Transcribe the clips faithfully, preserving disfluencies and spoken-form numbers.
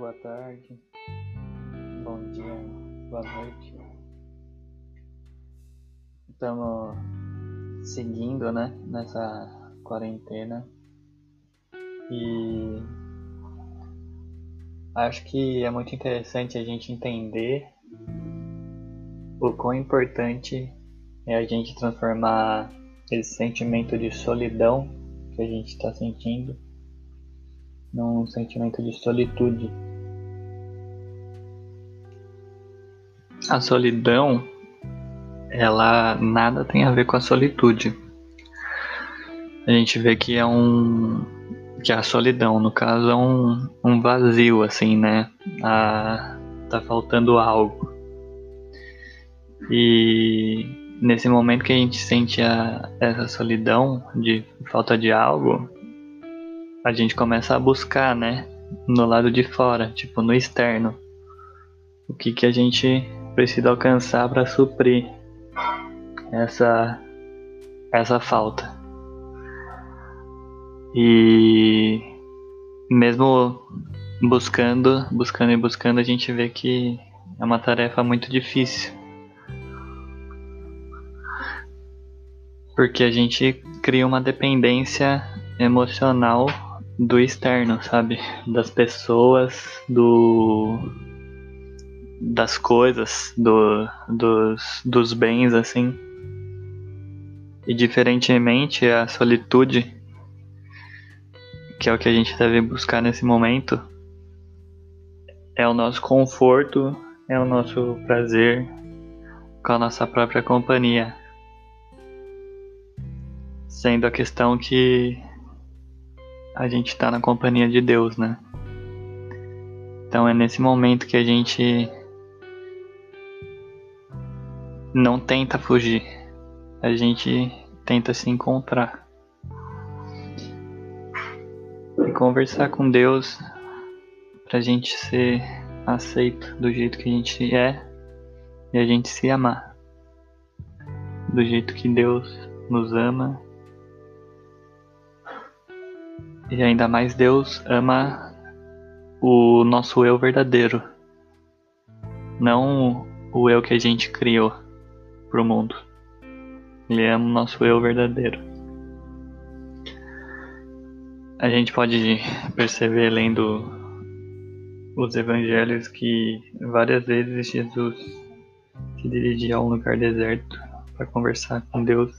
boa tarde, bom dia, boa noite. Estamos seguindo, né, nessa quarentena e acho que é muito interessante a gente entender o quão importante é a gente transformar esse sentimento de solidão que a gente está sentindo num sentimento de solitude. A solidão, ela nada tem a ver com a solitude. A gente vê que é um que a solidão, no caso, é um, um vazio, assim, né? Ah, tá faltando algo. E nesse momento que a gente sente a, essa solidão de falta de algo, a gente começa a buscar, né, no lado de fora, tipo no externo, o que que a gente precisa alcançar para suprir essa, essa falta. E mesmo buscando, buscando e buscando, a gente vê que é uma tarefa muito difícil. Porque a gente cria uma dependência emocional do externo, sabe? Das pessoas, do das coisas, do, dos, dos bens, assim. E diferentemente a solitude, que é o que a gente deve buscar nesse momento, é o nosso conforto, é o nosso prazer com a nossa própria companhia. Sendo a questão que a gente está na companhia de Deus, né? Então é nesse momento que a gente não tenta fugir, a gente tenta se encontrar e conversar com Deus pra gente ser aceito do jeito que a gente é e a gente se amar do jeito que Deus nos ama. E ainda mais Deus ama o nosso eu verdadeiro, não o eu que a gente criou pro mundo. Ele ama o nosso eu verdadeiro. A gente pode perceber lendo os evangelhos que várias vezes Jesus se dirigia a um lugar deserto para conversar com Deus,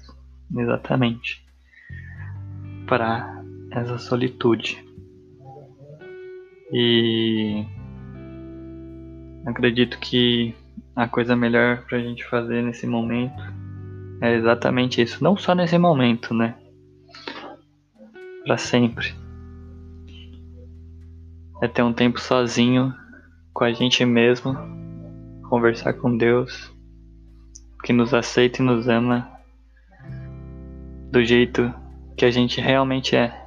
exatamente para essa solitude. E acredito que a coisa melhor pra gente fazer nesse momento é exatamente isso. Não só nesse momento, né? Pra sempre. É ter um tempo sozinho com a gente mesmo, conversar com Deus, que nos aceita e nos ama do jeito que a gente realmente é.